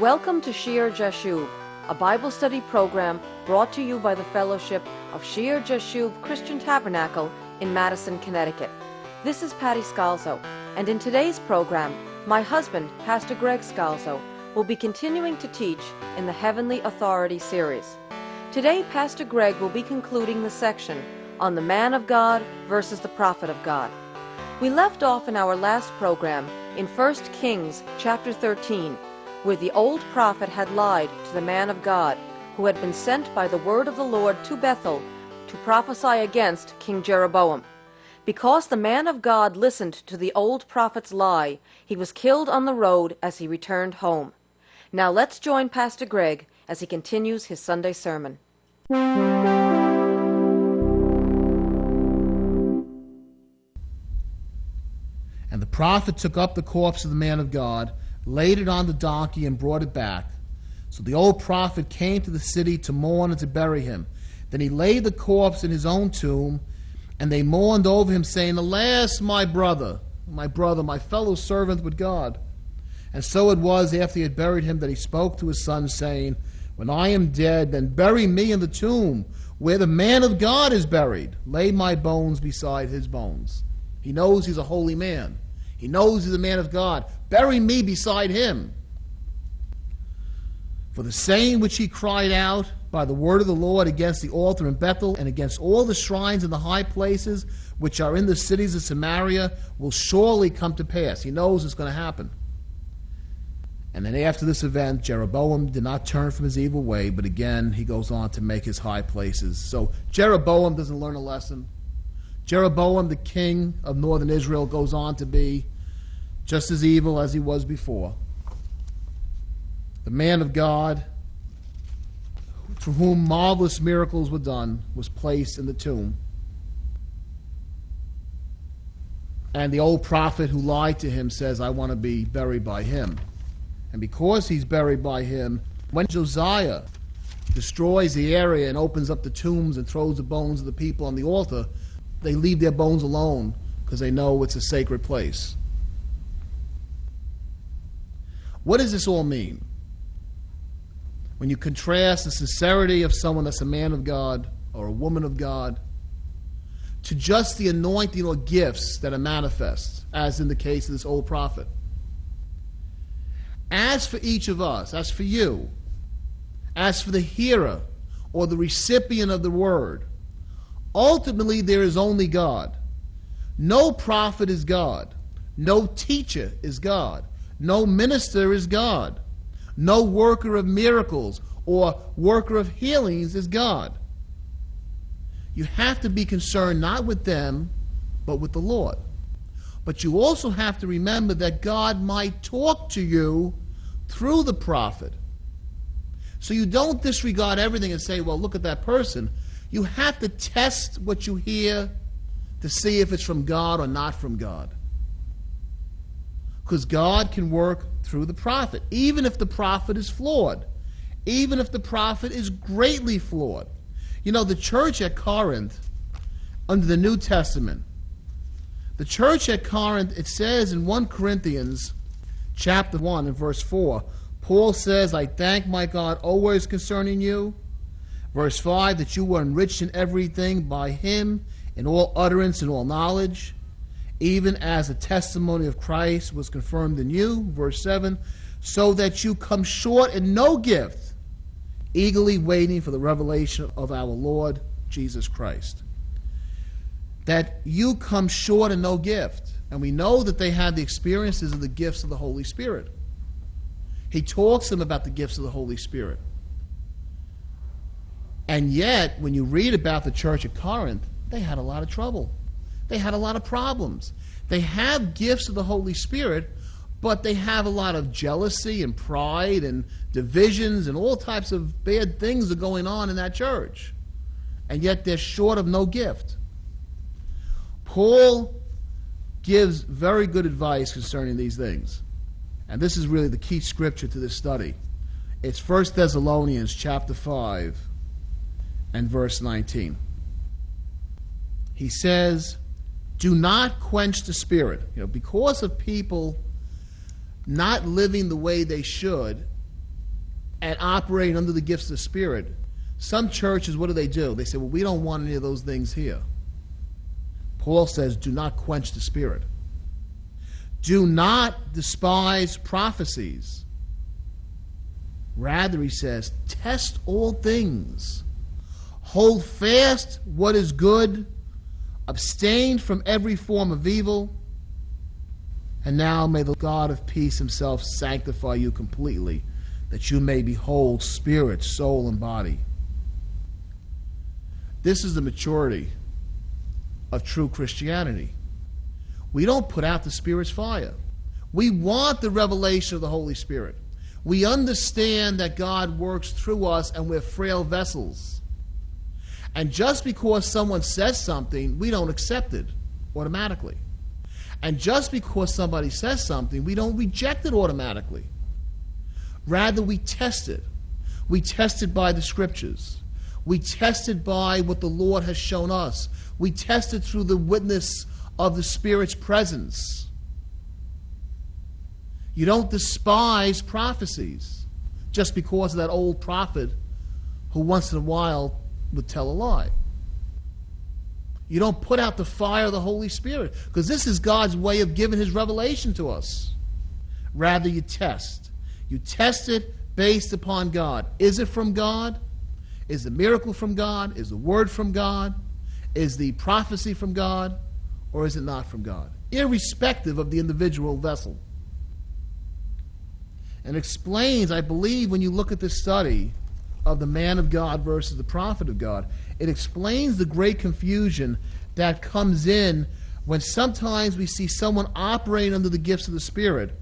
Welcome to Shear-Jashub, a Bible study program brought to you by the Fellowship of Shear-Jashub Christian Tabernacle in Madison, Connecticut. This is Patty Scalzo, and in today's program, my husband, Pastor Greg Scalzo, will be continuing to teach in the Heavenly Authority series. Today, Pastor Greg will be concluding the section on the man of God versus the prophet of God. We left off in our last program in 1 Kings chapter 13, where the old prophet had lied to the man of God, who had been sent by the word of the Lord to Bethel to prophesy against King Jeroboam. Because the man of God listened to the old prophet's lie, he was killed on the road as he returned home. Now let's join Pastor Greg as he continues his Sunday sermon. And the prophet took up the corpse of the man of God, laid it on the donkey, and brought it back. So the old prophet came to the city to mourn and to bury him. Then he laid the corpse in his own tomb, and they mourned over him, saying, "Alas, my brother, my fellow servant with God." And so it was, after he had buried him, that he spoke to his son, saying, "When I am dead, then bury me in the tomb where the man of God is buried. Lay my bones beside his bones." He knows he's a holy man. He knows he's a man of God. Bury me beside him. For the same which he cried out by the word of the Lord against the altar in Bethel, and against all the shrines in the high places which are in the cities of Samaria, will surely come to pass. He knows it's going to happen. And then after this event, Jeroboam did not turn from his evil way, but again he goes on to make his high places. So Jeroboam doesn't learn a lesson. Jeroboam, the king of northern Israel, goes on to be just as evil as he was before. The man of God, for whom marvelous miracles were done, was placed in the tomb. And the old prophet who lied to him says, "I want to be buried by him." And because he's buried by him, when Josiah destroys the area and opens up the tombs and throws the bones of the people on the altar, they leave their bones alone because they know it's a sacred place. What does this all mean? When you contrast the sincerity of someone that's a man of God or a woman of God to just the anointing or gifts that are manifest, as in the case of this old prophet. As for each of us, as for you, as for the hearer or the recipient of the word, ultimately there is only God. No prophet is God. No teacher is God. No minister is God. No worker of miracles or worker of healings is God. You have to be concerned not with them, but with the Lord. But you also have to remember that God might talk to you through the prophet. So you don't disregard everything and say, "Well, look at that person." You have to test what you hear to see if it's from God or not from God. Because God can work through the prophet, even if the prophet is flawed, even if the prophet is greatly flawed. You know, the church at Corinth, under the New Testament, the church at Corinth, it says in 1 Corinthians chapter 1 and verse 4, Paul says, "I thank my God always concerning you." Verse 5, "that you were enriched in everything by him, in all utterance and all knowledge, even as the testimony of Christ was confirmed in you." Verse 7, "so that you come short in no gift, eagerly waiting for the revelation of our Lord Jesus Christ." That you come short in no gift. And we know that they had the experiences of the gifts of the Holy Spirit. He talks to them about the gifts of the Holy Spirit. And yet, when you read about the church at Corinth, they had a lot of trouble. They had a lot of problems. They have gifts of the Holy Spirit, but they have a lot of jealousy and pride and divisions and all types of bad things are going on in that church. And yet they're short of no gift. Paul gives very good advice concerning these things. And this is really the key scripture to this study. It's 1 Thessalonians chapter 5. And verse 19. He says, "Do not quench the spirit." You know, because of people not living the way they should, and operating under the gifts of the Spirit. Some churches, what do? They say, well, we don't want any of those things here. Paul says, do not quench the Spirit. Do not despise prophecies. Rather, he says, test all things. Hold fast what is good. Abstain from every form of evil. And now may the God of peace himself sanctify you completely, that you may be whole, spirit, soul, and body. This is the maturity of true Christianity. We don't put out the Spirit's fire. We want the revelation of the Holy Spirit. We understand that God works through us and we're frail vessels. And just because someone says something, we don't accept it automatically. And just because somebody says something, we don't reject it automatically. Rather, we test it. We test it by the Scriptures. We test it by what the Lord has shown us. We test it through the witness of the Spirit's presence. You don't despise prophecies just because of that old prophet who once in a while would tell a lie. You don't put out the fire of the Holy Spirit, because this is God's way of giving his revelation to us. Rather, you test. You test it based upon God. Is it from God? Is the miracle from God? Is the word from God? Is the prophecy from God? Or is it not from God? Irrespective of the individual vessel. And explains, I believe, when you look at this study of the man of God versus the prophet of God, it explains the great confusion that comes in when sometimes we see someone operating under the gifts of the Spirit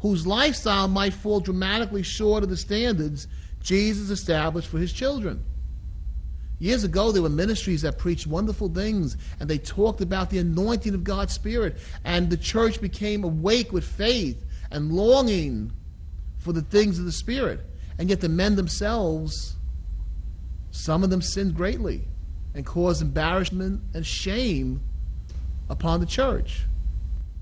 whose lifestyle might fall dramatically short of the standards Jesus established for his children. Years ago, there were ministries that preached wonderful things, and they talked about the anointing of God's Spirit, and the church became awake with faith and longing for the things of the Spirit. And yet the men themselves, some of them sinned greatly and caused embarrassment and shame upon the church.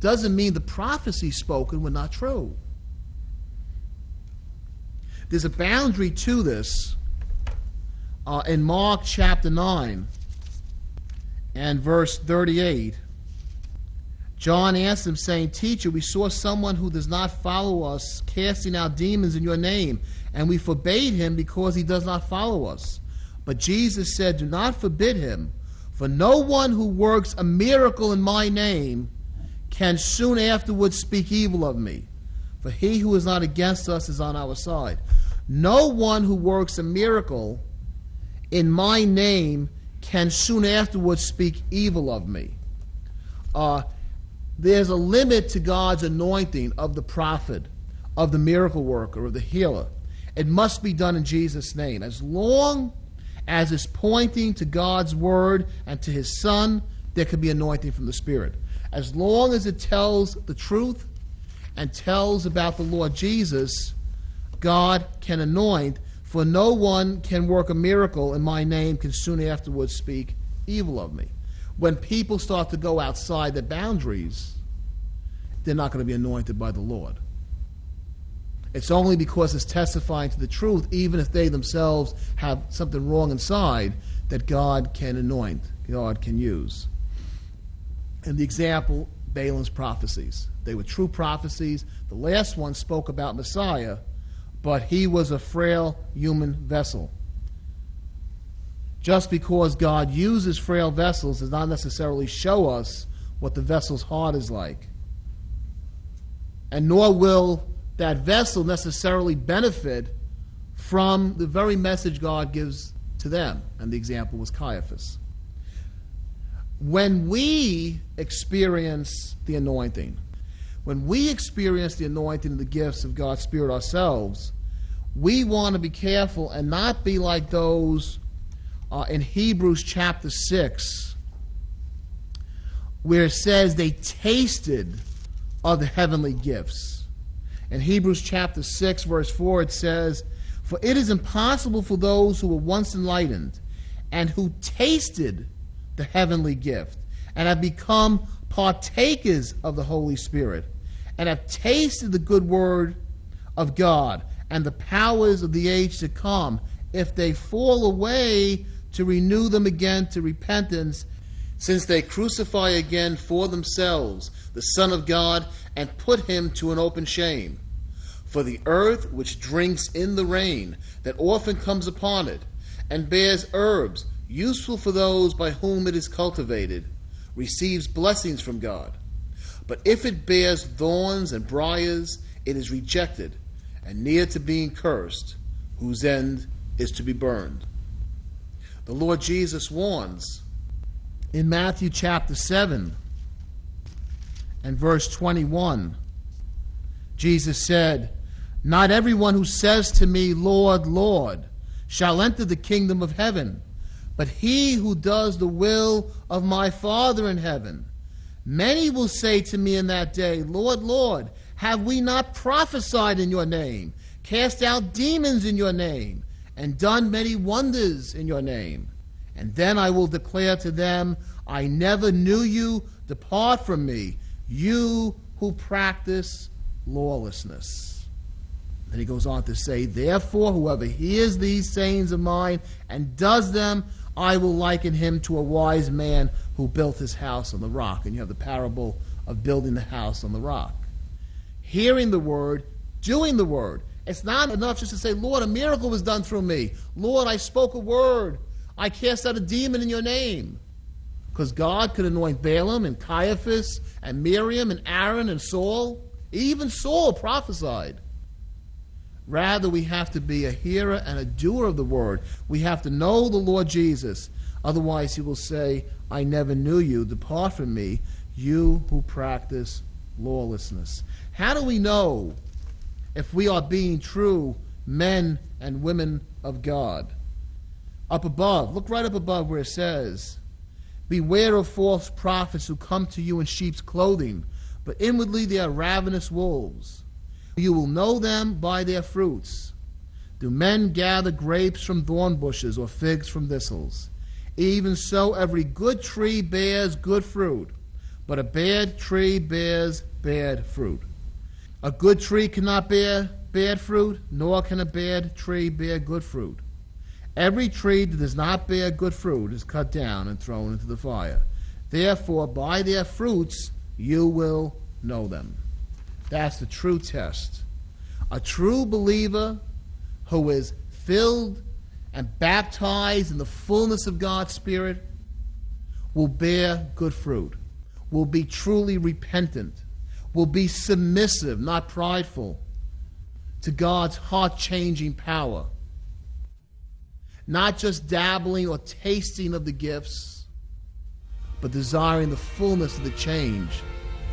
Doesn't mean the prophecies spoken were not true. There's a boundary to this in Mark chapter 9 and verse 38. John asked him, saying, Teacher, we saw someone who does not follow us casting out demons in your name, and we forbade him because he does not follow us. But Jesus said, Do not forbid him, for no one who works a miracle in my name can soon afterwards speak evil of me. For he who is not against us is on our side. No one who works a miracle in my name can soon afterwards speak evil of me. There's a limit to God's anointing of the prophet, of the miracle worker, of the healer. It must be done in Jesus' name. As long as it's pointing to God's word and to his Son, there can be anointing from the Spirit. As long as it tells the truth and tells about the Lord Jesus, God can anoint, for no one can work a miracle in my name can soon afterwards speak evil of me. When people start to go outside the boundaries, they're not going to be anointed by the Lord. It's only because it's testifying to the truth, even if they themselves have something wrong inside, that God can anoint, God can use. And the example, Balaam's prophecies. They were true prophecies. The last one spoke about Messiah, but he was a frail human vessel. Just because God uses frail vessels does not necessarily show us what the vessel's heart is like. And nor will that vessel necessarily benefit from the very message God gives to them. And the example was Caiaphas. When we experience the anointing, when we experience the anointing and the gifts of God's Spirit ourselves, we want to be careful and not be like those in Hebrews chapter 6, where it says they tasted of the heavenly gifts. In Hebrews chapter 6, verse 4, it says, For it is impossible for those who were once enlightened and who tasted the heavenly gift and have become partakers of the Holy Spirit and have tasted the good word of God and the powers of the age to come. If they fall away, to renew them again to repentance, since they crucify again for themselves the Son of God and put him to an open shame. For the earth which drinks in the rain that often comes upon it, and bears herbs useful for those by whom it is cultivated, receives blessings from God. But if it bears thorns and briars, it is rejected, and near to being cursed, whose end is to be burned. The Lord Jesus warns in Matthew chapter 7 and verse 21. Jesus said, "Not everyone who says to me, 'Lord, Lord,' shall enter the kingdom of heaven, but he who does the will of my Father in heaven. Many will say to me in that day, 'Lord, Lord, have we not prophesied in your name, cast out demons in your name, and done many wonders in your name?' And then I will declare to them, 'I never knew you. Depart from me, you who practice lawlessness.'" Then he goes on to say, "Therefore, whoever hears these sayings of mine and does them, I will liken him to a wise man who built his house on the rock." And you have the parable of building the house on the rock. Hearing the word, doing the word. It's not enough just to say, "Lord, a miracle was done through me. Lord, I spoke a word. I cast out a demon in your name." Because God could anoint Balaam and Caiaphas and Miriam and Aaron and Saul. Even Saul prophesied. Rather, we have to be a hearer and a doer of the word. We have to know the Lord Jesus. Otherwise, he will say, "I never knew you. Depart from me, you who practice lawlessness." How do we know if we are being true men and women of God? Up above, look right up above where it says, "Beware of false prophets who come to you in sheep's clothing, but inwardly they are ravenous wolves. You will know them by their fruits. Do men gather grapes from thorn bushes or figs from thistles? Even so, every good tree bears good fruit, but a bad tree bears bad fruit. A good tree cannot bear bad fruit, nor can a bad tree bear good fruit. Every tree that does not bear good fruit is cut down and thrown into the fire. Therefore, by their fruits you will know them." That's the true test. A true believer who is filled and baptized in the fullness of God's Spirit will bear good fruit, will be truly repentant, will be submissive, not prideful, to God's heart-changing power. Not just dabbling or tasting of the gifts, but desiring the fullness of the change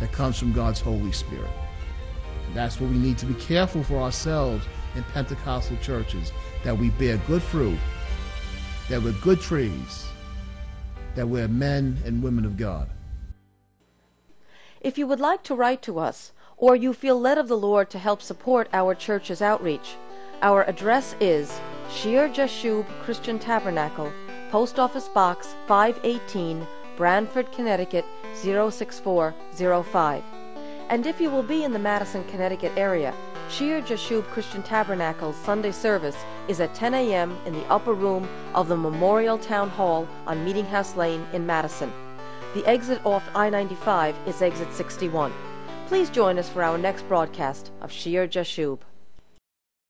that comes from God's Holy Spirit. And that's what we need to be careful for ourselves in Pentecostal churches, that we bear good fruit, that we're good trees, that we're men and women of God. If you would like to write to us, or you feel led of the Lord to help support our church's outreach, our address is Shear-Jashub Christian Tabernacle, Post Office Box 518, Branford, Connecticut 06405. And if you will be in the Madison, Connecticut area, Shear-Jashub Christian Tabernacle's Sunday service is at 10 a.m. in the upper room of the Memorial Town Hall on Meeting House Lane in Madison. The exit off I-95 is exit 61. Please join us for our next broadcast of Shear-Jashub.